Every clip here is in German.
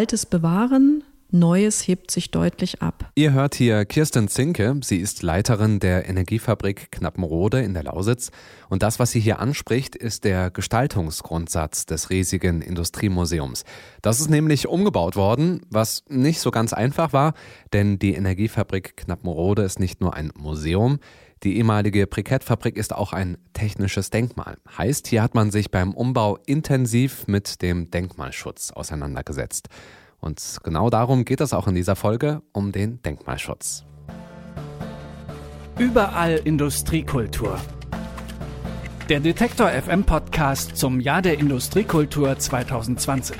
Altes bewahren, Neues hebt sich deutlich ab. Ihr hört hier Kirsten Zinke. Sie ist Leiterin der Energiefabrik Knappenrode in der Lausitz. Und das, was sie hier anspricht, ist der Gestaltungsgrundsatz des riesigen Industriemuseums. Das ist nämlich umgebaut worden, was nicht so ganz einfach war, denn die Energiefabrik Knappenrode ist nicht nur ein Museum. Die ehemalige Brikettfabrik ist auch ein technisches Denkmal. Heißt, hier hat man sich beim Umbau intensiv mit dem Denkmalschutz auseinandergesetzt. Und genau darum geht es auch in dieser Folge, um den Denkmalschutz. Überall Industriekultur. Der Detektor FM Podcast zum Jahr der Industriekultur 2020.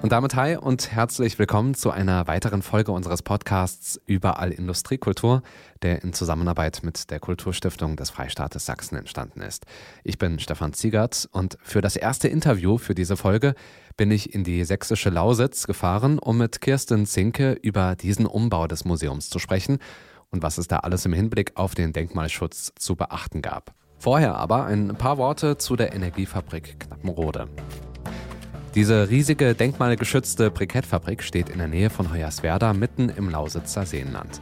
Und damit hi und herzlich willkommen zu einer weiteren Folge unseres Podcasts Überall Industriekultur, der in Zusammenarbeit mit der Kulturstiftung des Freistaates Sachsen entstanden ist. Ich bin Stefan Ziegert und für das erste Interview für diese Folge bin ich in die sächsische Lausitz gefahren, um mit Kirsten Zinke über diesen Umbau des Museums zu sprechen und was es da alles im Hinblick auf den Denkmalschutz zu beachten gab. Vorher aber ein paar Worte zu der Energiefabrik Knappenrode. Diese riesige, denkmalgeschützte Brikettfabrik steht in der Nähe von Hoyerswerda mitten im Lausitzer Seenland.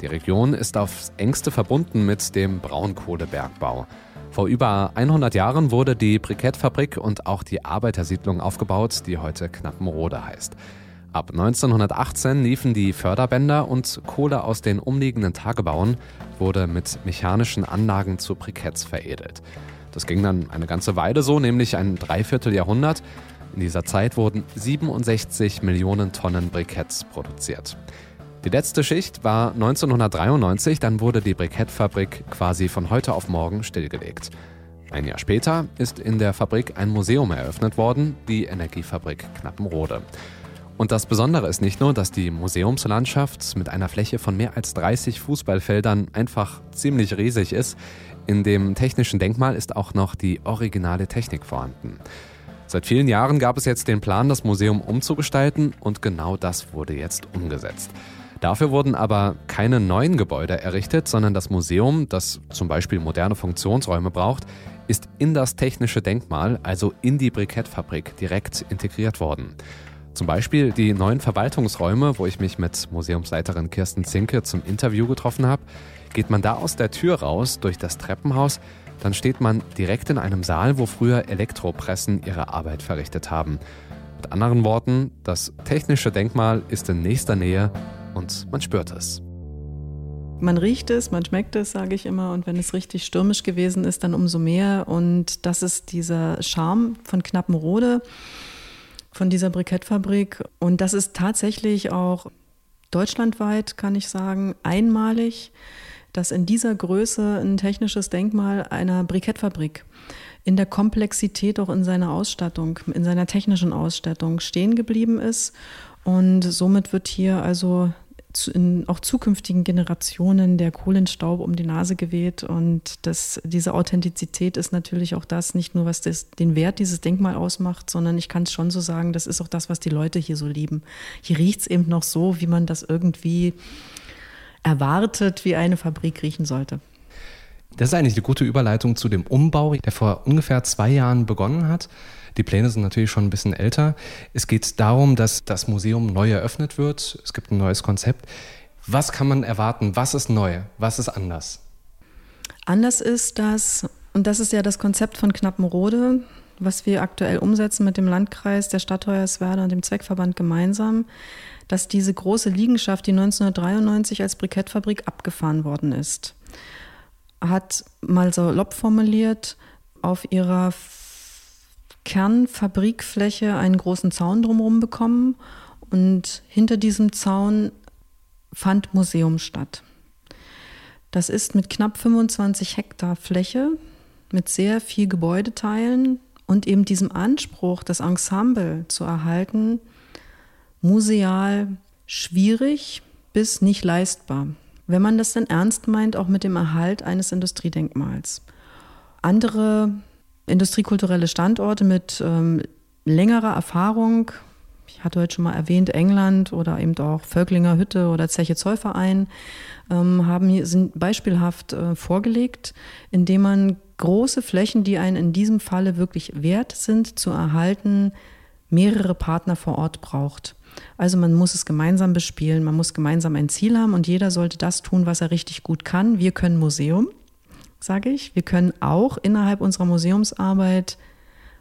Die Region ist aufs Engste verbunden mit dem Braunkohlebergbau. Vor über 100 Jahren wurde die Brikettfabrik und auch die Arbeitersiedlung aufgebaut, die heute Knappenrode heißt. Ab 1918 liefen die Förderbänder und Kohle aus den umliegenden Tagebauen wurde mit mechanischen Anlagen zu Briketts veredelt. Das ging dann eine ganze Weile so, nämlich ein Dreivierteljahrhundert. In dieser Zeit wurden 67 Millionen Tonnen Briketts produziert. Die letzte Schicht war 1993, dann wurde die Brikettfabrik quasi von heute auf morgen stillgelegt. Ein Jahr später ist in der Fabrik ein Museum eröffnet worden, die Energiefabrik Knappenrode. Und das Besondere ist nicht nur, dass die Museumslandschaft mit einer Fläche von mehr als 30 Fußballfeldern einfach ziemlich riesig ist. In dem technischen Denkmal ist auch noch die originale Technik vorhanden. Seit vielen Jahren gab es jetzt den Plan, das Museum umzugestalten, und genau das wurde jetzt umgesetzt. Dafür wurden aber keine neuen Gebäude errichtet, sondern das Museum, das zum Beispiel moderne Funktionsräume braucht, ist in das technische Denkmal, also in die Brikettfabrik, direkt integriert worden. Zum Beispiel die neuen Verwaltungsräume, wo ich mich mit Museumsleiterin Kirsten Zinke zum Interview getroffen habe. Geht man da aus der Tür raus, durch das Treppenhaus, dann steht man direkt in einem Saal, wo früher Elektropressen ihre Arbeit verrichtet haben. Mit anderen Worten, das technische Denkmal ist in nächster Nähe und man spürt es. Man riecht es, man schmeckt es, sage ich immer. Und wenn es richtig stürmisch gewesen ist, dann umso mehr. Und das ist dieser Charme von Knappenrode, von dieser Brikettfabrik. Und das ist tatsächlich auch deutschlandweit, kann ich sagen, einmalig, dass in dieser Größe ein technisches Denkmal einer Brikettfabrik in der Komplexität, auch in seiner Ausstattung, in seiner technischen Ausstattung stehen geblieben ist. Und somit wird hier also in auch zukünftigen Generationen der Kohlenstaub um die Nase geweht. Und diese Authentizität ist natürlich auch das, nicht nur was den Wert dieses Denkmal ausmacht, sondern ich kann es schon so sagen, das ist auch das, was die Leute hier so lieben. Hier riecht es eben noch so, wie man das irgendwie erwartet, wie eine Fabrik riechen sollte. Das ist eigentlich eine gute Überleitung zu dem Umbau, der vor ungefähr 2 Jahren begonnen hat. Die Pläne sind natürlich schon ein bisschen älter. Es geht darum, dass das Museum neu eröffnet wird. Es gibt ein neues Konzept. Was kann man erwarten? Was ist neu? Was ist anders? Anders ist das, und das ist ja das Konzept von Knappenrode, was wir aktuell umsetzen mit dem Landkreis, der Stadt Hoyerswerda und dem Zweckverband gemeinsam, dass diese große Liegenschaft, die 1993 als Brikettfabrik abgefahren worden ist, hat, mal salopp formuliert, auf ihrer Kernfabrikfläche einen großen Zaun drumherum bekommen, und hinter diesem Zaun fand Museum statt. Das ist mit knapp 25 Hektar Fläche, mit sehr viel Gebäudeteilen und eben diesem Anspruch, das Ensemble zu erhalten, museal schwierig bis nicht leistbar, wenn man das denn ernst meint, auch mit dem Erhalt eines Industriedenkmals. Andere industriekulturelle Standorte mit längerer Erfahrung, ich hatte heute schon mal erwähnt, England oder eben auch Völklinger Hütte oder Zeche Zollverein, sind beispielhaft vorgelegt, indem man große Flächen, die einen in diesem Falle wirklich wert sind, zu erhalten, mehrere Partner vor Ort braucht. Also man muss es gemeinsam bespielen, man muss gemeinsam ein Ziel haben und jeder sollte das tun, was er richtig gut kann. Wir können Museum, sage ich. Wir können auch innerhalb unserer Museumsarbeit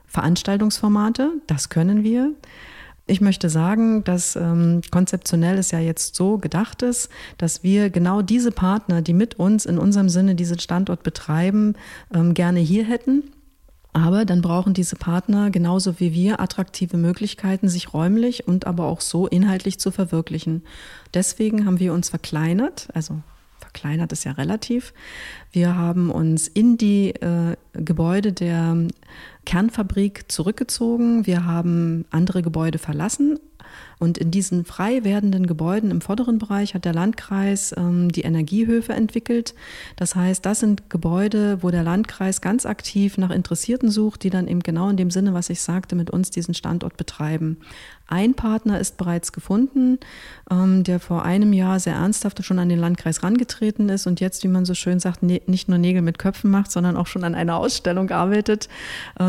Veranstaltungsformate, das können wir. Ich möchte sagen, dass konzeptionell es ja jetzt so gedacht ist, dass wir genau diese Partner, die mit uns in unserem Sinne diesen Standort betreiben, gerne hier hätten. Aber dann brauchen diese Partner genauso wie wir attraktive Möglichkeiten, sich räumlich und aber auch so inhaltlich zu verwirklichen. Deswegen haben wir uns verkleinert, also verkleinert ist ja relativ. Wir haben uns in die Gebäude der Kernfabrik zurückgezogen. Wir haben andere Gebäude verlassen. Und in diesen frei werdenden Gebäuden im vorderen Bereich hat der Landkreis die Energiehöfe entwickelt. Das heißt, das sind Gebäude, wo der Landkreis ganz aktiv nach Interessierten sucht, die dann eben genau in dem Sinne, was ich sagte, mit uns diesen Standort betreiben. Ein Partner ist bereits gefunden, der vor einem Jahr sehr ernsthaft schon an den Landkreis herangetreten ist und jetzt, wie man so schön sagt, nicht nur Nägel mit Köpfen macht, sondern auch schon an einer Ausstellung arbeitet.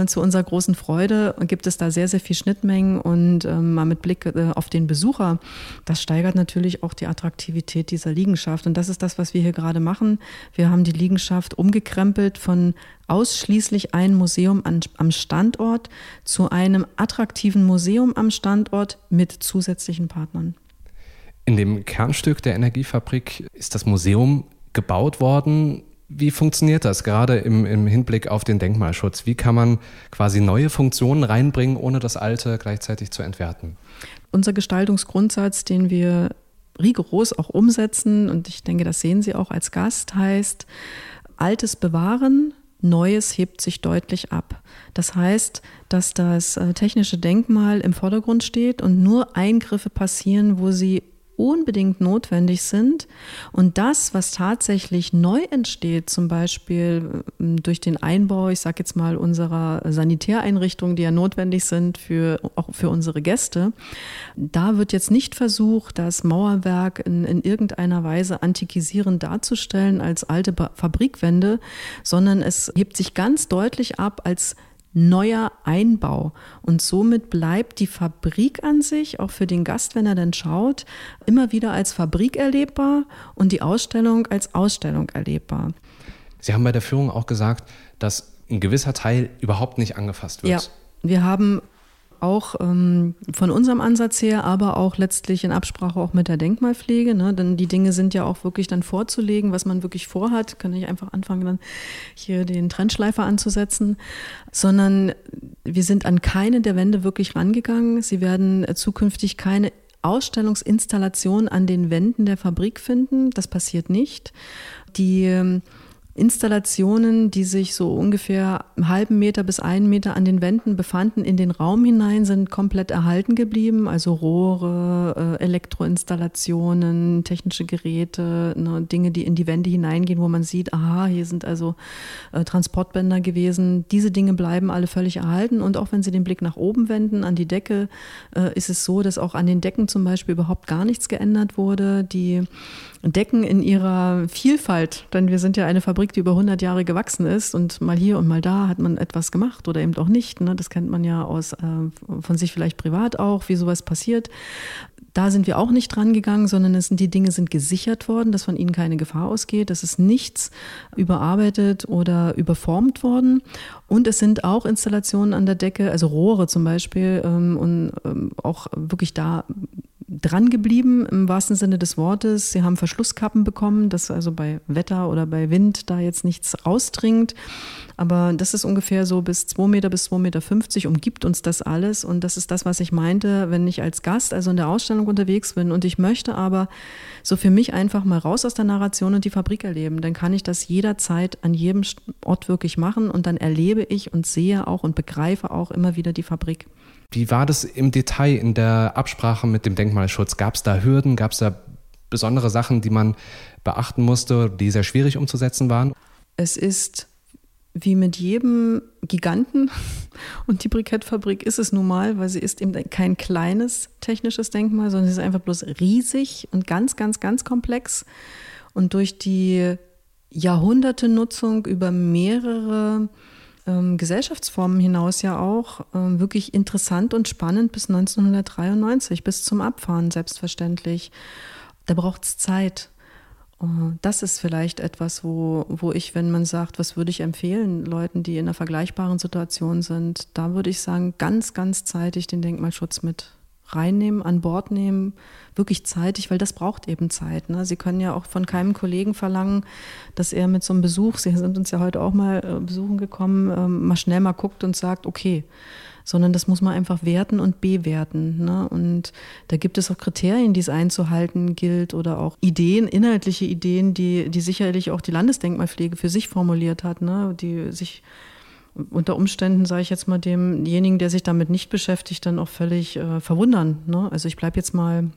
Zu unserer großen Freude gibt es da sehr, sehr viel Schnittmengen und mal mit Blick auf den Besucher, das steigert natürlich auch die Attraktivität dieser Liegenschaft. Und das ist das, was wir hier gerade machen. Wir haben die Liegenschaft umgekrempelt von ausschließlich ein Museum am Standort zu einem attraktiven Museum am Standort mit zusätzlichen Partnern. In dem Kernstück der Energiefabrik ist das Museum gebaut worden. Wie funktioniert das gerade im Hinblick auf den Denkmalschutz? Wie kann man quasi neue Funktionen reinbringen, ohne das Alte gleichzeitig zu entwerten? Unser Gestaltungsgrundsatz, den wir rigoros auch umsetzen, und ich denke, das sehen Sie auch als Gast, heißt: Altes bewahren, Neues hebt sich deutlich ab. Das heißt, dass das technische Denkmal im Vordergrund steht und nur Eingriffe passieren, wo sie unbedingt notwendig sind. Und das, was tatsächlich neu entsteht, zum Beispiel durch den Einbau, ich sage jetzt mal, unserer Sanitäreinrichtungen, die ja notwendig sind auch für unsere Gäste, da wird jetzt nicht versucht, das Mauerwerk in irgendeiner Weise antikisierend darzustellen als alte Fabrikwände, sondern es hebt sich ganz deutlich ab als neuer Einbau. Und somit bleibt die Fabrik an sich, auch für den Gast, wenn er dann schaut, immer wieder als Fabrik erlebbar und die Ausstellung als Ausstellung erlebbar. Sie haben bei der Führung auch gesagt, dass ein gewisser Teil überhaupt nicht angefasst wird. Ja, wir haben auch von unserem Ansatz her, aber auch letztlich in Absprache auch mit der Denkmalpflege, ne? Denn die Dinge sind ja auch wirklich dann vorzulegen, was man wirklich vorhat, kann ich einfach anfangen, dann hier den Trennschleifer anzusetzen, sondern wir sind an keine der Wände wirklich rangegangen. Sie werden zukünftig keine Ausstellungsinstallation an den Wänden der Fabrik finden, das passiert nicht. Die Installationen, die sich so ungefähr einen halben Meter bis 1 Meter an den Wänden befanden, in den Raum hinein sind komplett erhalten geblieben. Also Rohre, Elektroinstallationen, technische Geräte, ne, Dinge, die in die Wände hineingehen, wo man sieht, aha, hier sind also Transportbänder gewesen. Diese Dinge bleiben alle völlig erhalten. Und auch wenn Sie den Blick nach oben wenden, an die Decke, ist es so, dass auch an den Decken zum Beispiel überhaupt gar nichts geändert wurde. Die Decken in ihrer Vielfalt, denn wir sind ja eine Fabrik, die über 100 Jahre gewachsen ist und mal hier und mal da hat man etwas gemacht oder eben auch nicht. Ne? Das kennt man ja aus von sich vielleicht privat auch, wie sowas passiert. Da sind wir auch nicht dran gegangen, sondern die Dinge sind gesichert worden, dass von ihnen keine Gefahr ausgeht. Es ist nichts überarbeitet oder überformt worden. Und es sind auch Installationen an der Decke, also Rohre zum Beispiel, und auch wirklich da dran geblieben im wahrsten Sinne des Wortes. Sie haben Verschlusskappen bekommen, dass also bei Wetter oder bei Wind da jetzt nichts rausdringt. Aber das ist ungefähr so bis 2 Meter bis 2,50 Meter umgibt uns das alles. Und das ist das, was ich meinte, wenn ich als Gast also in der Ausstellung unterwegs bin und ich möchte aber so für mich einfach mal raus aus der Narration und die Fabrik erleben, dann kann ich das jederzeit an jedem Ort wirklich machen und dann erlebe ich und sehe auch und begreife auch immer wieder die Fabrik. Wie war das im Detail in der Absprache mit dem Denkmalschutz? Gab es da Hürden? Gab es da besondere Sachen, die man beachten musste, die sehr schwierig umzusetzen waren? Es ist wie mit jedem Giganten, und die Brikettfabrik ist es nun mal, weil sie ist eben kein kleines technisches Denkmal, sondern sie ist einfach bloß riesig und ganz, ganz, ganz komplex. Und durch die Jahrhunderte Nutzung über mehrere Gesellschaftsformen hinaus ja auch wirklich interessant und spannend bis 1993, bis zum Abfahren selbstverständlich. Da braucht es Zeit. Das ist vielleicht etwas, wo ich, wenn man sagt, was würde ich empfehlen Leuten, die in einer vergleichbaren Situation sind, da würde ich sagen, ganz, ganz zeitig den Denkmalschutz mit reinnehmen, an Bord nehmen, wirklich zeitig, weil das braucht eben Zeit. Ne? Sie können ja auch von keinem Kollegen verlangen, dass er mit so einem Besuch, Sie sind uns ja heute auch mal besuchen gekommen, mal schnell mal guckt und sagt, okay, sondern das muss man einfach werten und bewerten. Ne? Und da gibt es auch Kriterien, die es einzuhalten gilt oder auch Ideen, inhaltliche Ideen, die sicherlich auch die Landesdenkmalpflege für sich formuliert hat, ne? Die sich unter Umständen, sage ich jetzt mal, demjenigen, der sich damit nicht beschäftigt, dann auch völlig verwundern. Ne? Also ich bleibe jetzt mal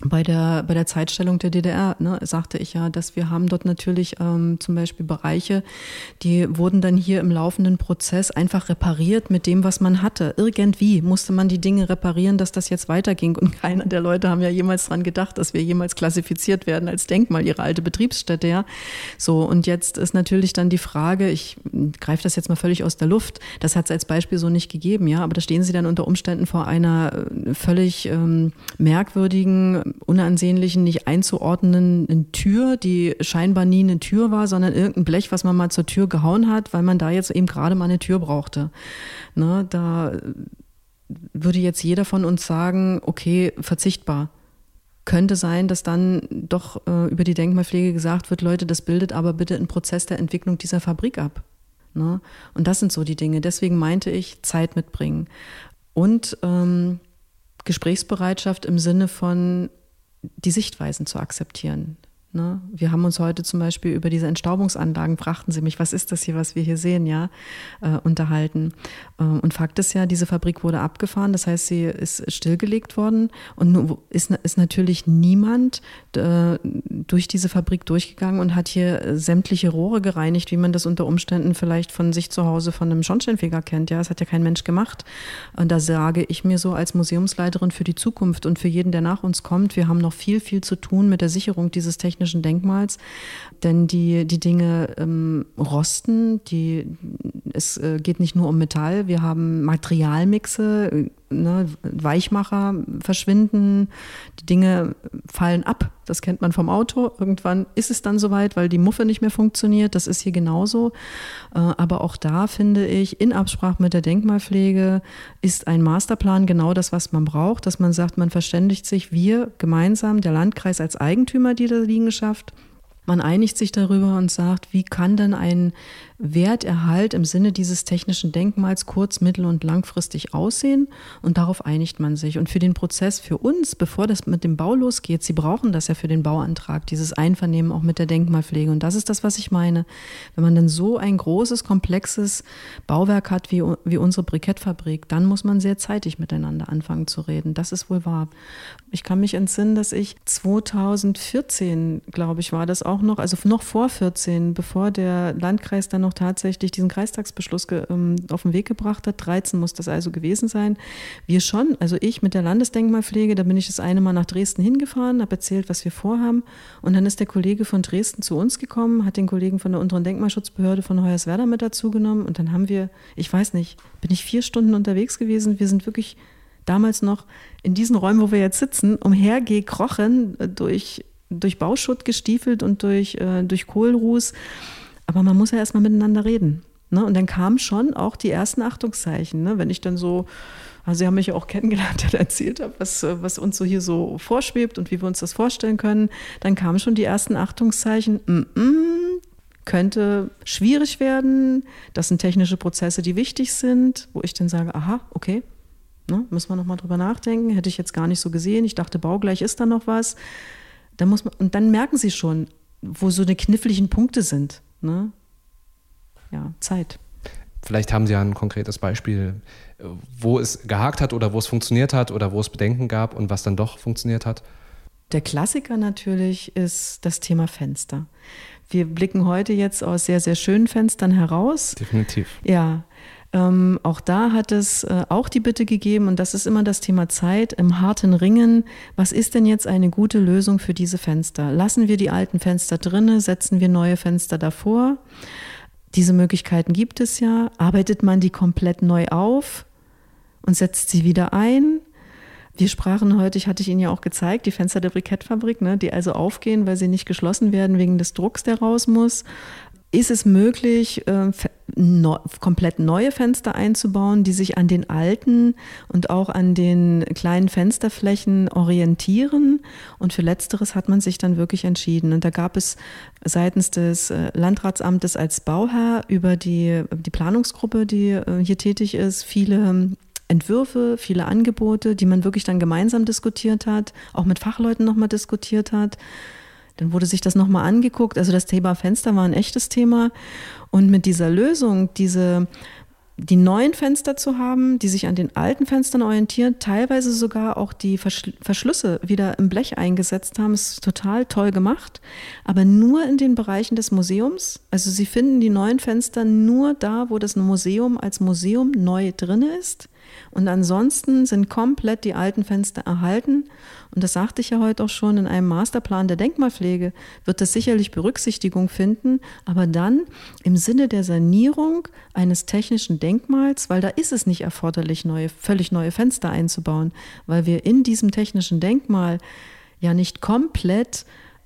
bei der Zeitstellung der DDR, ne? Sagte ich ja, dass wir haben dort natürlich zum Beispiel Bereiche, die wurden dann hier im laufenden Prozess einfach repariert mit dem, was man hatte. Irgendwie musste man die Dinge reparieren, dass das jetzt weiterging. Und keiner der Leute haben ja jemals dran gedacht, dass wir jemals klassifiziert werden als Denkmal, ihre alte Betriebsstätte. Ja? So, und jetzt ist natürlich dann die Frage, ich greife das jetzt mal völlig aus der Luft, das hat es als Beispiel so nicht gegeben, ja, aber da stehen sie dann unter Umständen vor einer völlig merkwürdigen, unansehnlichen, nicht einzuordnenden Tür, die scheinbar nie eine Tür war, sondern irgendein Blech, was man mal zur Tür gehauen hat, weil man da jetzt eben gerade mal eine Tür brauchte. Ne, da würde jetzt jeder von uns sagen, okay, verzichtbar. Könnte sein, dass dann doch über die Denkmalpflege gesagt wird, Leute, das bildet aber bitte einen Prozess der Entwicklung dieser Fabrik ab. Ne? Und das sind so die Dinge. Deswegen meinte ich, Zeit mitbringen. Und Gesprächsbereitschaft im Sinne von die Sichtweisen zu akzeptieren. Ne? Wir haben uns heute zum Beispiel über diese Entstaubungsanlagen, fragten Sie mich, was ist das hier, was wir hier sehen, ja, unterhalten. Und Fakt ist ja, diese Fabrik wurde abgefahren, das heißt, sie ist stillgelegt worden und nun ist natürlich niemand durch diese Fabrik durchgegangen und hat hier sämtliche Rohre gereinigt, wie man das unter Umständen vielleicht von sich zu Hause von einem Schornsteinfeger kennt, ja, das hat ja kein Mensch gemacht. Und da sage ich mir so als Museumsleiterin für die Zukunft und für jeden, der nach uns kommt, wir haben noch viel, viel zu tun mit der Sicherung dieses technischen Denkmals, denn die Dinge rosten, es geht nicht nur um Metall, wir haben Materialmixe, ne, Weichmacher verschwinden, die Dinge fallen ab, das kennt man vom Auto, irgendwann ist es dann soweit, weil die Muffe nicht mehr funktioniert, das ist hier genauso, aber auch da finde ich, in Absprache mit der Denkmalpflege ist ein Masterplan genau das, was man braucht, dass man sagt, man verständigt sich, wir gemeinsam, der Landkreis als Eigentümer dieser Liegenschaft, man einigt sich darüber und sagt, wie kann denn ein Werterhalt im Sinne dieses technischen Denkmals kurz-, mittel- und langfristig aussehen? Und darauf einigt man sich. Und für den Prozess für uns, bevor das mit dem Bau losgeht, Sie brauchen das ja für den Bauantrag, dieses Einvernehmen auch mit der Denkmalpflege. Und das ist das, was ich meine. Wenn man dann so ein großes, komplexes Bauwerk hat wie unsere Brikettfabrik, dann muss man sehr zeitig miteinander anfangen zu reden. Das ist wohl wahr. Ich kann mich entsinnen, dass ich 2014, glaube ich, war das auch noch, also noch vor 14, bevor der Landkreis dann noch tatsächlich diesen Kreistagsbeschluss auf den Weg gebracht hat, 13 muss das also gewesen sein, wir schon, also ich mit der Landesdenkmalpflege, da bin ich das eine Mal nach Dresden hingefahren, habe erzählt, was wir vorhaben und dann ist der Kollege von Dresden zu uns gekommen, hat den Kollegen von der unteren Denkmalschutzbehörde von Hoyerswerda mit dazu genommen und dann haben wir, ich weiß nicht, bin ich 4 Stunden unterwegs gewesen, wir sind wirklich damals noch in diesen Räumen, wo wir jetzt sitzen, umhergekrochen, durch Bauschutt gestiefelt und durch Kohlruß. Aber man muss ja erstmal miteinander reden. Ne? Und dann kamen schon auch die ersten Achtungszeichen. Ne? Wenn ich dann so, also Sie haben mich ja auch kennengelernt, der erzählt hat, was uns so hier so vorschwebt und wie wir uns das vorstellen können, dann kamen schon die ersten Achtungszeichen, könnte schwierig werden, das sind technische Prozesse, die wichtig sind, wo ich dann sage, aha, okay. Ne? Müssen wir nochmal drüber nachdenken, hätte ich jetzt gar nicht so gesehen, ich dachte, baugleich ist da noch was. Da muss man, und dann merken Sie schon, wo so die kniffligen Punkte sind. Ne? Ja, Zeit. Vielleicht haben Sie ja ein konkretes Beispiel, wo es gehakt hat oder wo es funktioniert hat oder wo es Bedenken gab und was dann doch funktioniert hat. Der Klassiker natürlich ist das Thema Fenster. Wir blicken heute jetzt aus sehr, sehr schönen Fenstern heraus. Definitiv. Ja. Auch da hat es auch die Bitte gegeben, und das ist immer das Thema Zeit, im harten Ringen, was ist denn jetzt eine gute Lösung für diese Fenster? Lassen wir die alten Fenster drinne, setzen wir neue Fenster davor? Diese Möglichkeiten gibt es ja. Arbeitet man die komplett neu auf und setzt sie wieder ein? Wir sprachen heute, ich hatte Ihnen ja auch gezeigt, die Fenster der Brikettfabrik, ne, die also aufgehen, weil sie nicht geschlossen werden wegen des Drucks, der raus muss. Ist es möglich, komplett neue Fenster einzubauen, die sich an den alten und auch an den kleinen Fensterflächen orientieren? Und für Letzteres hat man sich dann wirklich entschieden. Und da gab es seitens des Landratsamtes als Bauherr über die Planungsgruppe, die hier tätig ist, viele Entwürfe, viele Angebote, die man wirklich dann gemeinsam diskutiert hat, auch mit Fachleuten nochmal diskutiert hat. Dann wurde sich das nochmal angeguckt. Also das Thema Fenster war ein echtes Thema. Und mit dieser Lösung, die neuen Fenster zu haben, die sich an den alten Fenstern orientieren, teilweise sogar auch die Verschlüsse wieder im Blech eingesetzt haben, ist total toll gemacht. Aber nur in den Bereichen des Museums. Also Sie finden die neuen Fenster nur da, wo das Museum als Museum neu drin ist. Und ansonsten sind komplett die alten Fenster erhalten. Und das sagte ich ja heute auch schon, in einem Masterplan der Denkmalpflege wird das sicherlich Berücksichtigung finden, aber dann im Sinne der Sanierung eines technischen Denkmals, weil da ist es nicht erforderlich, völlig neue Fenster einzubauen, weil wir in diesem technischen Denkmal ja nicht komplett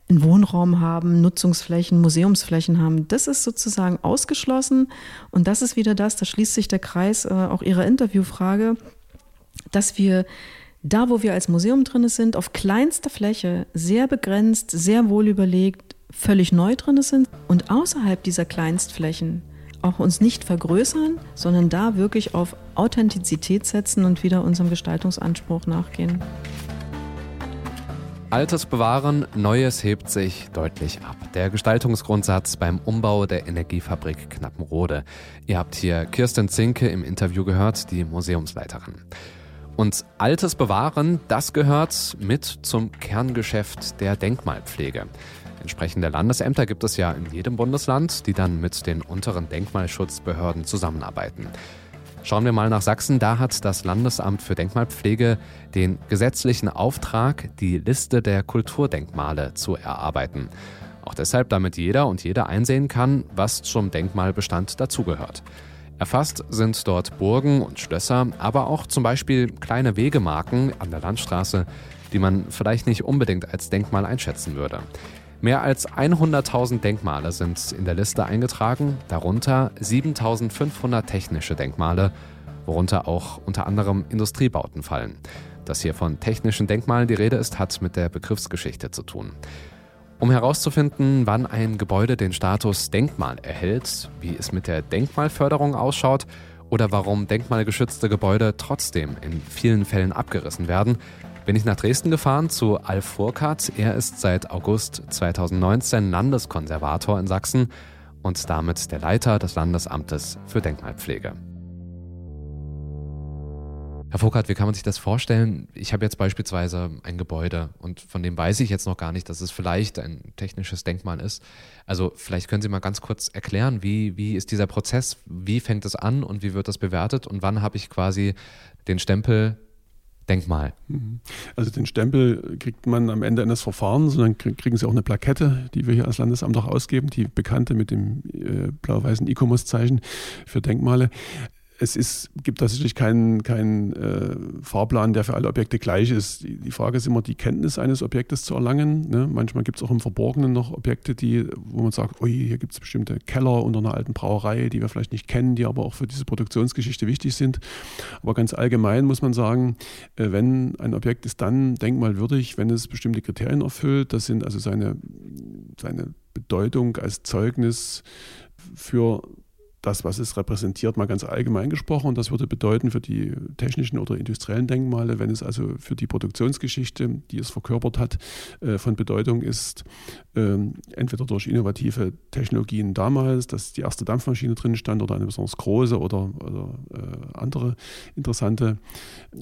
einen Wohnraum haben, Nutzungsflächen, Museumsflächen haben. Das ist sozusagen ausgeschlossen. Und das ist wieder da schließt sich der Kreis auch Ihrer Interviewfrage, dass wir da, wo wir als Museum drin sind, auf kleinster Fläche sehr begrenzt, sehr wohl überlegt, völlig neu drin sind und außerhalb dieser Kleinstflächen auch uns nicht vergrößern, sondern da wirklich auf Authentizität setzen und wieder unserem Gestaltungsanspruch nachgehen. Altes bewahren, Neues hebt sich deutlich ab. Der Gestaltungsgrundsatz beim Umbau der Energiefabrik Knappenrode. Ihr habt hier Kirsten Zinke im Interview gehört, die Museumsleiterin. Und Altes bewahren, das gehört mit zum Kerngeschäft der Denkmalpflege. Entsprechende Landesämter gibt es ja in jedem Bundesland, die dann mit den unteren Denkmalschutzbehörden zusammenarbeiten. Schauen wir mal nach Sachsen. Da hat das Landesamt für Denkmalpflege den gesetzlichen Auftrag, die Liste der Kulturdenkmale zu erarbeiten. Auch deshalb, damit jeder und jede einsehen kann, was zum Denkmalbestand dazugehört. Erfasst sind dort Burgen und Schlösser, aber auch zum Beispiel kleine Wegemarken an der Landstraße, die man vielleicht nicht unbedingt als Denkmal einschätzen würde. Mehr als 100.000 Denkmale sind in der Liste eingetragen, darunter 7.500 technische Denkmale, worunter auch unter anderem Industriebauten fallen. Dass hier von technischen Denkmalen die Rede ist, hat mit der Begriffsgeschichte zu tun. Um herauszufinden, wann ein Gebäude den Status Denkmal erhält, wie es mit der Denkmalförderung ausschaut oder warum denkmalgeschützte Gebäude trotzdem in vielen Fällen abgerissen werden, bin ich nach Dresden gefahren zu Alf Furkert. Er ist seit August 2019 Landeskonservator in Sachsen und damit der Leiter des Landesamtes für Denkmalpflege. Herr Furkert, wie kann man sich das vorstellen? Ich habe jetzt beispielsweise ein Gebäude und von dem weiß ich jetzt noch gar nicht, dass es vielleicht ein technisches Denkmal ist. Also vielleicht können Sie mal ganz kurz erklären, wie ist dieser Prozess, wie fängt es an und wie wird das bewertet und wann habe ich quasi den Stempel Denkmal? Also den Stempel kriegt man am Ende eines Verfahrens, sondern kriegen Sie auch eine Plakette, die wir hier als Landesamt auch ausgeben, die bekannte mit dem blau-weißen ICOMOS-Zeichen für Denkmale. Es gibt tatsächlich keinen Fahrplan, der für alle Objekte gleich ist. Die Frage ist immer, die Kenntnis eines Objektes zu erlangen. Ne? Manchmal gibt es auch im Verborgenen noch Objekte, wo man sagt, ui, hier gibt es bestimmte Keller unter einer alten Brauerei, die wir vielleicht nicht kennen, die aber auch für diese Produktionsgeschichte wichtig sind. Aber ganz allgemein muss man sagen, wenn ein Objekt ist dann denkmalwürdig, wenn es bestimmte Kriterien erfüllt. Das sind also seine Bedeutung als Zeugnis für das, was es repräsentiert, mal ganz allgemein gesprochen. Und das würde bedeuten für die technischen oder industriellen Denkmale, wenn es also für die Produktionsgeschichte, die es verkörpert hat, von Bedeutung ist, entweder durch innovative Technologien damals, dass die erste Dampfmaschine drin stand oder eine besonders große oder andere interessante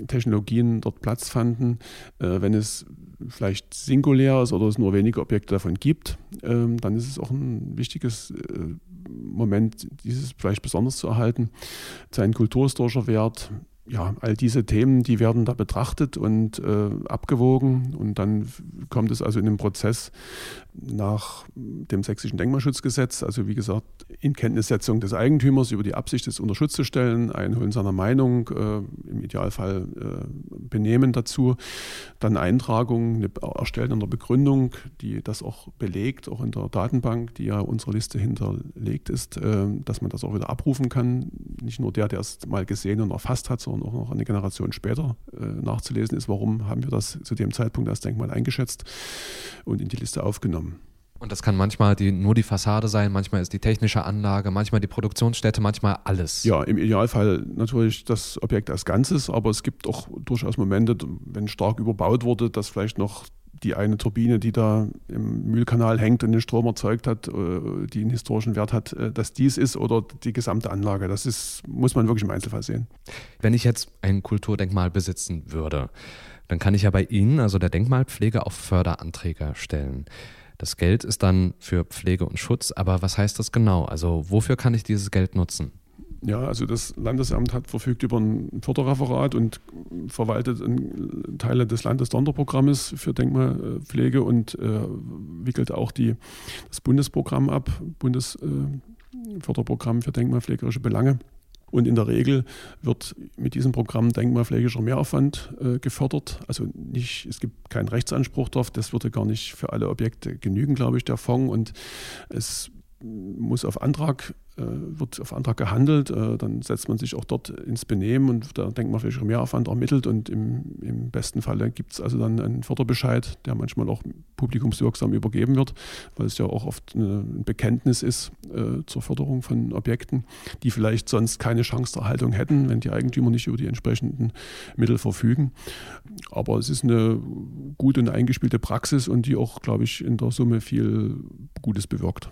Technologien dort Platz fanden. Wenn es vielleicht singulär ist oder es nur wenige Objekte davon gibt, dann ist es auch ein wichtiges Moment dieses vielleicht besonders zu erhalten, sein kulturhistorischer Wert. Ja, all diese Themen, die werden da betrachtet und abgewogen, und dann kommt es also in den Prozess nach dem Sächsischen Denkmalschutzgesetz, also wie gesagt, in Kenntnissetzung des Eigentümers über die Absicht, es unter Schutz zu stellen, Einholen seiner Meinung, im Idealfall Benehmen dazu, dann Eintragung, eine Erstellen einer Begründung, die das auch belegt, auch in der Datenbank, die ja unserer Liste hinterlegt ist, dass man das auch wieder abrufen kann. Nicht nur der es mal gesehen und erfasst hat, sondern auch noch eine Generation später nachzulesen ist, warum haben wir das zu dem Zeitpunkt als Denkmal eingeschätzt und in die Liste aufgenommen. Und das kann manchmal nur die Fassade sein, manchmal ist die technische Anlage, manchmal die Produktionsstätte, manchmal alles. Ja, im Idealfall natürlich das Objekt als Ganzes, aber es gibt auch durchaus Momente, wenn stark überbaut wurde, dass vielleicht noch die eine Turbine, die da im Mühlkanal hängt und den Strom erzeugt hat, die einen historischen Wert hat, dass dies ist oder die gesamte Anlage. Das muss man wirklich im Einzelfall sehen. Wenn ich jetzt ein Kulturdenkmal besitzen würde, dann kann ich ja bei Ihnen, also der Denkmalpflege, auch Förderanträge stellen. Das Geld ist dann für Pflege und Schutz, aber was heißt das genau? Also wofür kann ich dieses Geld nutzen? Ja, also das Landesamt verfügt über ein Förderreferat und verwaltet Teile des Landessonderprogrammes für Denkmalpflege und wickelt auch das Bundesprogramm ab, Bundesförderprogramm für denkmalpflegerische Belange. Und in der Regel wird mit diesem Programm denkmalpflegerischer Mehraufwand gefördert. Also es gibt keinen Rechtsanspruch drauf, das würde gar nicht für alle Objekte genügen, glaube ich, der Fonds. Und es wird auf Antrag gehandelt, dann setzt man sich auch dort ins Benehmen und der denkmalpflegerische Mehraufwand ermittelt, und im besten Falle gibt es also dann einen Förderbescheid, der manchmal auch publikumswirksam übergeben wird, weil es ja auch oft ein Bekenntnis ist zur Förderung von Objekten, die vielleicht sonst keine Chance der Erhaltung hätten, wenn die Eigentümer nicht über die entsprechenden Mittel verfügen. Aber es ist eine gute und eingespielte Praxis und die auch, glaube ich, in der Summe viel Gutes bewirkt.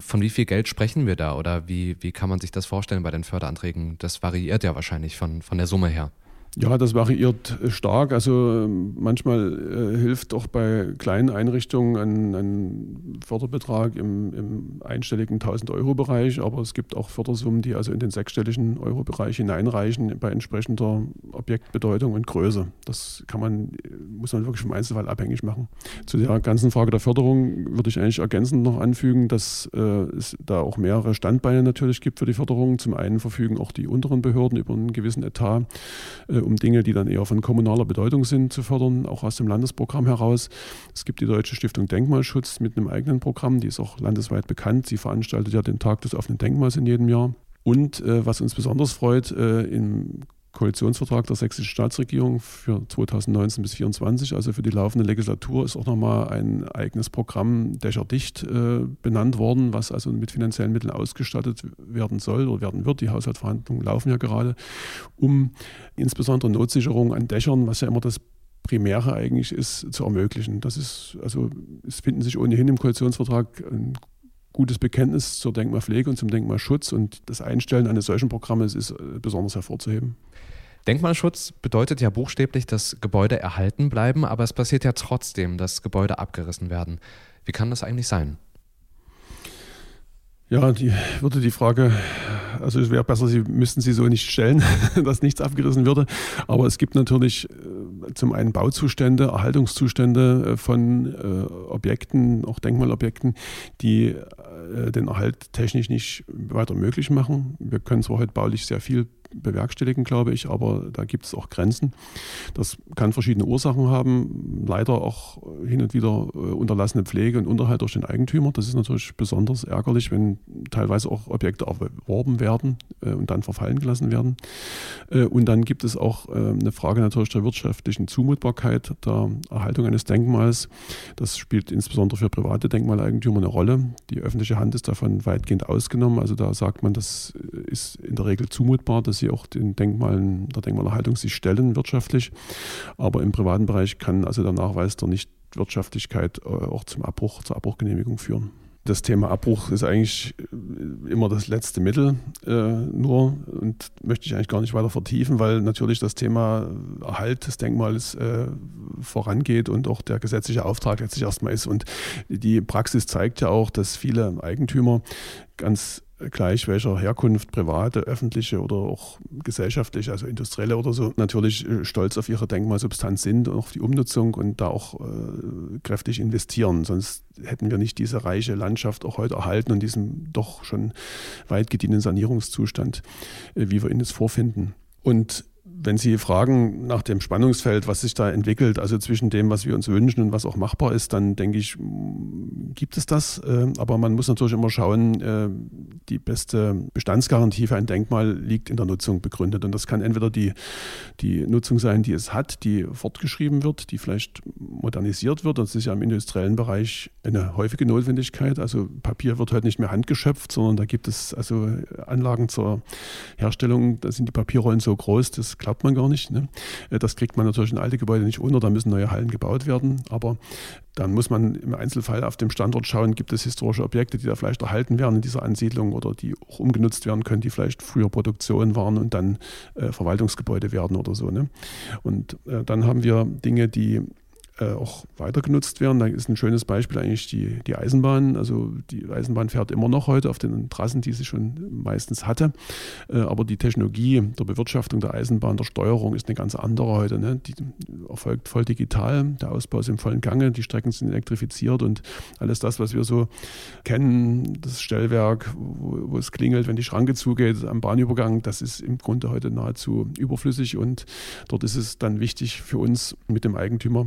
Von wie viel Geld sprechen wir da, oder wie kann man sich das vorstellen bei den Förderanträgen? Das variiert ja wahrscheinlich von der Summe her. Ja, das variiert stark. Also manchmal hilft auch bei kleinen Einrichtungen ein Förderbetrag im einstelligen 1000-Euro-Bereich, aber es gibt auch Fördersummen, die also in den sechsstelligen Euro-Bereich hineinreichen bei entsprechender Objektbedeutung und Größe. Das muss man wirklich vom Einzelfall abhängig machen. Zu der ganzen Frage der Förderung würde ich eigentlich ergänzend noch anfügen, dass es da auch mehrere Standbeine natürlich gibt für die Förderung. Zum einen verfügen auch die unteren Behörden über einen gewissen Etat, um Dinge, die dann eher von kommunaler Bedeutung sind, zu fördern, auch aus dem Landesprogramm heraus. Es gibt die Deutsche Stiftung Denkmalschutz mit einem eigenen Programm, die ist auch landesweit bekannt. Sie veranstaltet ja den Tag des offenen Denkmals in jedem Jahr. Und was uns besonders freut, im Koalitionsvertrag der sächsischen Staatsregierung für 2019 bis 2024, also für die laufende Legislatur, ist auch nochmal ein eigenes Programm Dächerdicht benannt worden, was also mit finanziellen Mitteln ausgestattet werden soll oder werden wird. Die Haushaltsverhandlungen laufen ja gerade, um insbesondere Notsicherung an Dächern, was ja immer das Primäre eigentlich ist, zu ermöglichen. Es finden sich ohnehin im Koalitionsvertrag ein gutes Bekenntnis zur Denkmalpflege und zum Denkmalschutz, und das Einstellen eines solchen Programmes ist besonders hervorzuheben. Denkmalschutz bedeutet ja buchstäblich, dass Gebäude erhalten bleiben, aber es passiert ja trotzdem, dass Gebäude abgerissen werden. Wie kann das eigentlich sein? Ja, die Frage, also es wäre besser, Sie müssten sie so nicht stellen, dass nichts abgerissen würde. Aber es gibt natürlich zum einen Bauzustände, Erhaltungszustände von Objekten, auch Denkmalobjekten, die den Erhalt technisch nicht weiter möglich machen. Wir können zwar heute baulich sehr viel bewerkstelligen, glaube ich, aber da gibt es auch Grenzen. Das kann verschiedene Ursachen haben, leider auch hin und wieder unterlassene Pflege und Unterhalt durch den Eigentümer. Das ist natürlich besonders ärgerlich, wenn teilweise auch Objekte erworben werden und dann verfallen gelassen werden. Und dann gibt es auch eine Frage natürlich der wirtschaftlichen Zumutbarkeit der Erhaltung eines Denkmals. Das spielt insbesondere für private Denkmaleigentümer eine Rolle. Die öffentliche Hand ist davon weitgehend ausgenommen. Also da sagt man, das ist in der Regel zumutbar, dass sie auch der Denkmalerhaltung sich stellen wirtschaftlich. Aber im privaten Bereich kann also der Nachweis der Nichtwirtschaftlichkeit auch zur Abbruchgenehmigung führen. das Thema Abbruch ist eigentlich immer das letzte Mittel nur und möchte ich eigentlich gar nicht weiter vertiefen, weil natürlich das Thema Erhalt des Denkmals vorangeht und auch der gesetzliche Auftrag letztlich erstmal ist. Und die Praxis zeigt ja auch, dass viele Eigentümer ganz gleich welcher Herkunft, private, öffentliche oder auch gesellschaftliche, also industrielle oder so, natürlich stolz auf ihre Denkmalsubstanz sind und auf die Umnutzung und da auch kräftig investieren. Sonst hätten wir nicht diese reiche Landschaft auch heute erhalten und diesen doch schon weit gediehenen Sanierungszustand, wie wir ihn jetzt vorfinden. Und wenn Sie fragen nach dem Spannungsfeld, was sich da entwickelt, also zwischen dem, was wir uns wünschen und was auch machbar ist, dann denke ich, gibt es das. Aber man muss natürlich immer schauen, die beste Bestandsgarantie für ein Denkmal liegt in der Nutzung begründet. Und das kann entweder die Nutzung sein, die es hat, die fortgeschrieben wird, die vielleicht modernisiert wird. Das ist ja im industriellen Bereich eine häufige Notwendigkeit. Also Papier wird heute nicht mehr handgeschöpft, sondern da gibt es also Anlagen zur Herstellung. Da sind die Papierrollen so groß, das klappt man gar nicht. Ne? Das kriegt man natürlich in alte Gebäude nicht unter, da müssen neue Hallen gebaut werden. Aber dann muss man im Einzelfall auf dem Standort schauen, gibt es historische Objekte, die da vielleicht erhalten werden in dieser Ansiedlung oder die auch umgenutzt werden können, die vielleicht früher Produktion waren und dann Verwaltungsgebäude werden oder so. Ne? Und dann haben wir Dinge, die auch weiter genutzt werden. Da ist ein schönes Beispiel eigentlich die Eisenbahn. Also die Eisenbahn fährt immer noch heute auf den Trassen, die sie schon meistens hatte. Aber die Technologie der Bewirtschaftung der Eisenbahn, der Steuerung ist eine ganz andere heute. Ne? Die erfolgt voll digital. Der Ausbau ist im vollen Gange. Die Strecken sind elektrifiziert und alles das, was wir so kennen, das Stellwerk, wo es klingelt, wenn die Schranke zugeht am Bahnübergang, das ist im Grunde heute nahezu überflüssig. Und dort ist es dann wichtig für uns mit dem Eigentümer,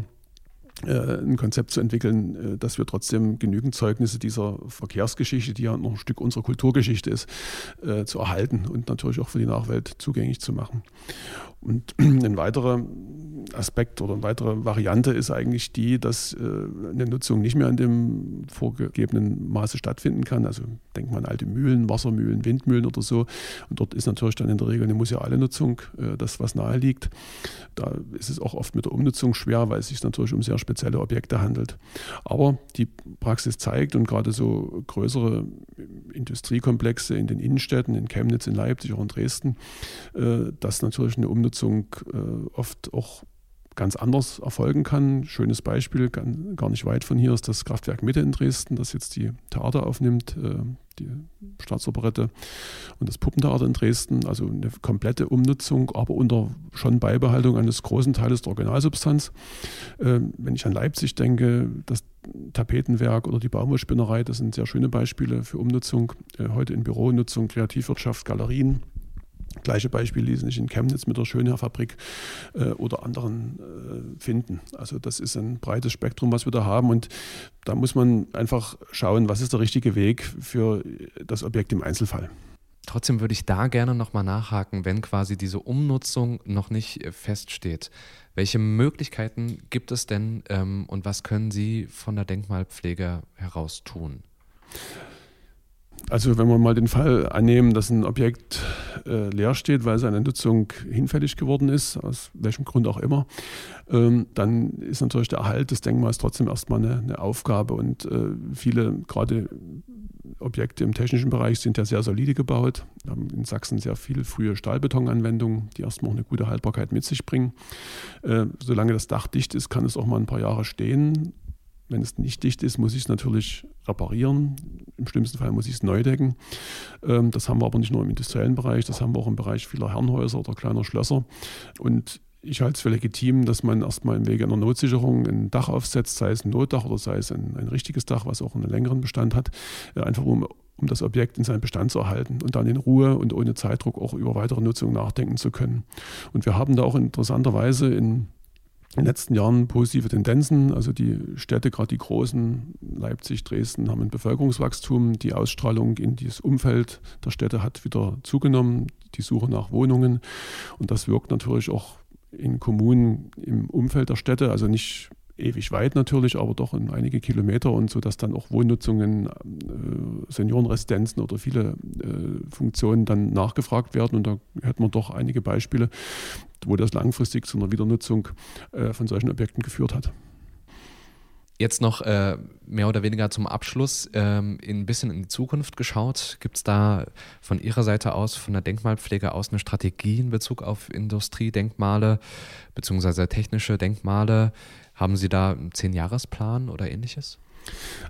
ein Konzept zu entwickeln, dass wir trotzdem genügend Zeugnisse dieser Verkehrsgeschichte, die ja noch ein Stück unserer Kulturgeschichte ist, zu erhalten und natürlich auch für die Nachwelt zugänglich zu machen. Und ein weiterer Aspekt oder eine weitere Variante ist eigentlich die, dass eine Nutzung nicht mehr in dem vorgegebenen Maße stattfinden kann. Also denkt man an alte Mühlen, Wassermühlen, Windmühlen oder so. Und dort ist natürlich dann in der Regel eine museale Nutzung, das was nahe liegt. Da ist es auch oft mit der Umnutzung schwer, weil es sich natürlich um sehr spezielle Objekte handelt. Aber die Praxis zeigt und gerade so größere Industriekomplexe in den Innenstädten, in Chemnitz, in Leipzig, auch in Dresden, dass natürlich eine Umnutzung oft auch ganz anders erfolgen kann. Schönes Beispiel, gar nicht weit von hier, ist das Kraftwerk Mitte in Dresden, das jetzt die Theater aufnimmt, die Staatsoperette und das Puppentheater in Dresden. Also eine komplette Umnutzung, aber unter schon Beibehaltung eines großen Teiles der Originalsubstanz. Wenn ich an Leipzig denke, das Tapetenwerk oder die Baumwollspinnerei, das sind sehr schöne Beispiele für Umnutzung. Heute in Büronutzung, Kreativwirtschaft, Galerien. Gleiche Beispiele ließen sich in Chemnitz mit der Schönherrfabrik oder anderen finden. Also das ist ein breites Spektrum, was wir da haben. Und da muss man einfach schauen, was ist der richtige Weg für das Objekt im Einzelfall. Trotzdem würde ich da gerne nochmal nachhaken, wenn quasi diese Umnutzung noch nicht feststeht. Welche Möglichkeiten gibt es denn und was können Sie von der Denkmalpflege heraus tun? Also wenn wir mal den Fall annehmen, dass ein Objekt leer steht, weil seine Nutzung hinfällig geworden ist, aus welchem Grund auch immer, dann ist natürlich der Erhalt des Denkmals trotzdem erstmal eine Aufgabe. Und viele, gerade Objekte im technischen Bereich, sind ja sehr solide gebaut. Wir haben in Sachsen sehr viel frühe Stahlbetonanwendungen, die erstmal auch eine gute Haltbarkeit mit sich bringen. Solange das Dach dicht ist, kann es auch mal ein paar Jahre stehen. Wenn es nicht dicht ist, muss ich es natürlich reparieren. Im schlimmsten Fall muss ich es neu decken. Das haben wir aber nicht nur im industriellen Bereich, das haben wir auch im Bereich vieler Herrenhäuser oder kleiner Schlösser. Und ich halte es für legitim, dass man erstmal im Wege einer Notsicherung ein Dach aufsetzt, sei es ein Notdach oder sei es ein richtiges Dach, was auch einen längeren Bestand hat, einfach um das Objekt in seinem Bestand zu erhalten und dann in Ruhe und ohne Zeitdruck auch über weitere Nutzung nachdenken zu können. Und wir haben da auch interessanterweise in den letzten Jahren positive Tendenzen. Also die Städte, gerade die großen, Leipzig, Dresden, haben ein Bevölkerungswachstum. Die Ausstrahlung in dieses Umfeld der Städte hat wieder zugenommen. Die Suche nach Wohnungen. Und das wirkt natürlich auch in Kommunen im Umfeld der Städte, also nicht ewig weit natürlich, aber doch in einige Kilometer und so, dass dann auch Wohnnutzungen, Seniorenresidenzen oder viele Funktionen dann nachgefragt werden. Und da hört man doch einige Beispiele, wo das langfristig zu einer Wiedernutzung von solchen Objekten geführt hat. Jetzt noch mehr oder weniger zum Abschluss ein bisschen in die Zukunft geschaut. Gibt es da von Ihrer Seite aus, von der Denkmalpflege aus, eine Strategie in Bezug auf Industriedenkmale bzw. technische Denkmale? Haben Sie da einen 10-Jahres-Plan oder Ähnliches?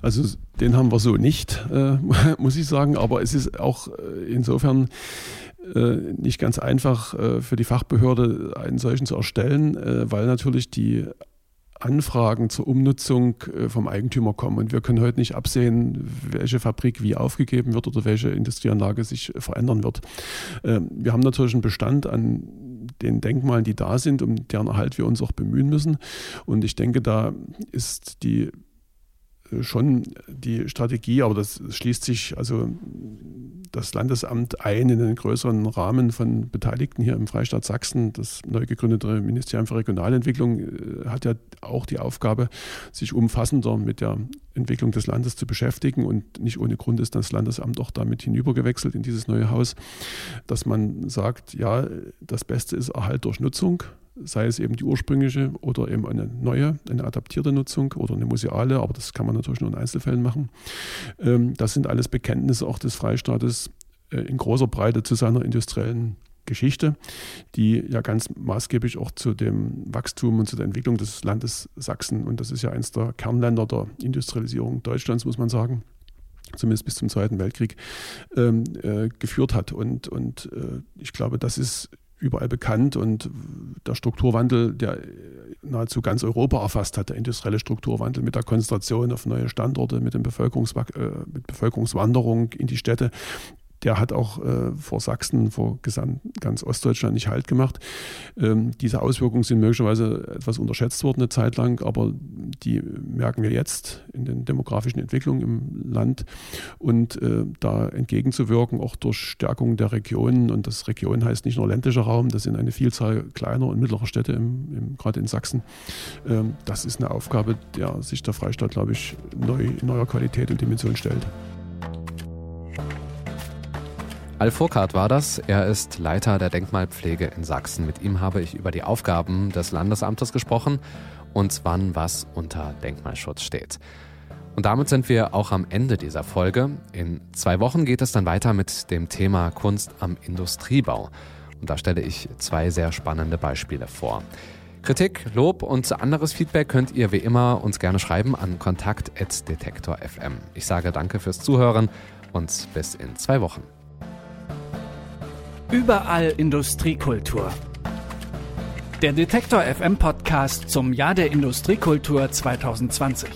Also den haben wir so nicht, muss ich sagen. Aber es ist auch insofern nicht ganz einfach für die Fachbehörde, einen solchen zu erstellen, weil natürlich die Anfragen zur Umnutzung vom Eigentümer kommen. Und wir können heute nicht absehen, welche Fabrik wie aufgegeben wird oder welche Industrieanlage sich verändern wird. Wir haben natürlich einen Bestand an den Denkmalen, die da sind, um deren Erhalt wir uns auch bemühen müssen. Und ich denke, da ist die Strategie, aber das schließt sich also das Landesamt ein in einen größeren Rahmen von Beteiligten hier im Freistaat Sachsen. Das neu gegründete Ministerium für Regionalentwicklung hat ja auch die Aufgabe, sich umfassender mit der Entwicklung des Landes zu beschäftigen, und nicht ohne Grund ist das Landesamt auch damit hinübergewechselt in dieses neue Haus, dass man sagt, ja, das Beste ist Erhalt durch Nutzung, sei es eben die ursprüngliche oder eben eine neue, eine adaptierte Nutzung oder eine museale, aber das kann man natürlich nur in Einzelfällen machen. Das sind alles Bekenntnisse auch des Freistaates in großer Breite zu seiner industriellen Geschichte, die ja ganz maßgeblich auch zu dem Wachstum und zu der Entwicklung des Landes Sachsen, und das ist ja eines der Kernländer der Industrialisierung Deutschlands, muss man sagen, zumindest bis zum Zweiten Weltkrieg, geführt hat. Und ich glaube, das ist überall bekannt, und der Strukturwandel, der nahezu ganz Europa erfasst hat, der industrielle Strukturwandel mit der Konzentration auf neue Standorte, mit Bevölkerungswanderung in die Städte, der hat auch vor Sachsen, vor ganz Ostdeutschland nicht Halt gemacht. Diese Auswirkungen sind möglicherweise etwas unterschätzt worden eine Zeit lang, aber die merken wir jetzt in den demografischen Entwicklungen im Land. Und da entgegenzuwirken, auch durch Stärkung der Regionen, und das Region heißt nicht nur ländlicher Raum, das sind eine Vielzahl kleiner und mittlerer Städte, gerade in Sachsen. Das ist eine Aufgabe, der sich der Freistaat, glaube ich, in neuer Qualität und Dimension stellt. Alf Furkert war das. Er ist Leiter der Denkmalpflege in Sachsen. Mit ihm habe ich über die Aufgaben des Landesamtes gesprochen und wann was unter Denkmalschutz steht. Und damit sind wir auch am Ende dieser Folge. In 2 Wochen geht es dann weiter mit dem Thema Kunst am Industriebau. Und da stelle ich 2 sehr spannende Beispiele vor. Kritik, Lob und anderes Feedback könnt ihr wie immer uns gerne schreiben an kontakt@detektor.fm. Ich sage danke fürs Zuhören und bis in 2 Wochen. Überall Industriekultur. Der Detektor FM Podcast zum Jahr der Industriekultur 2020.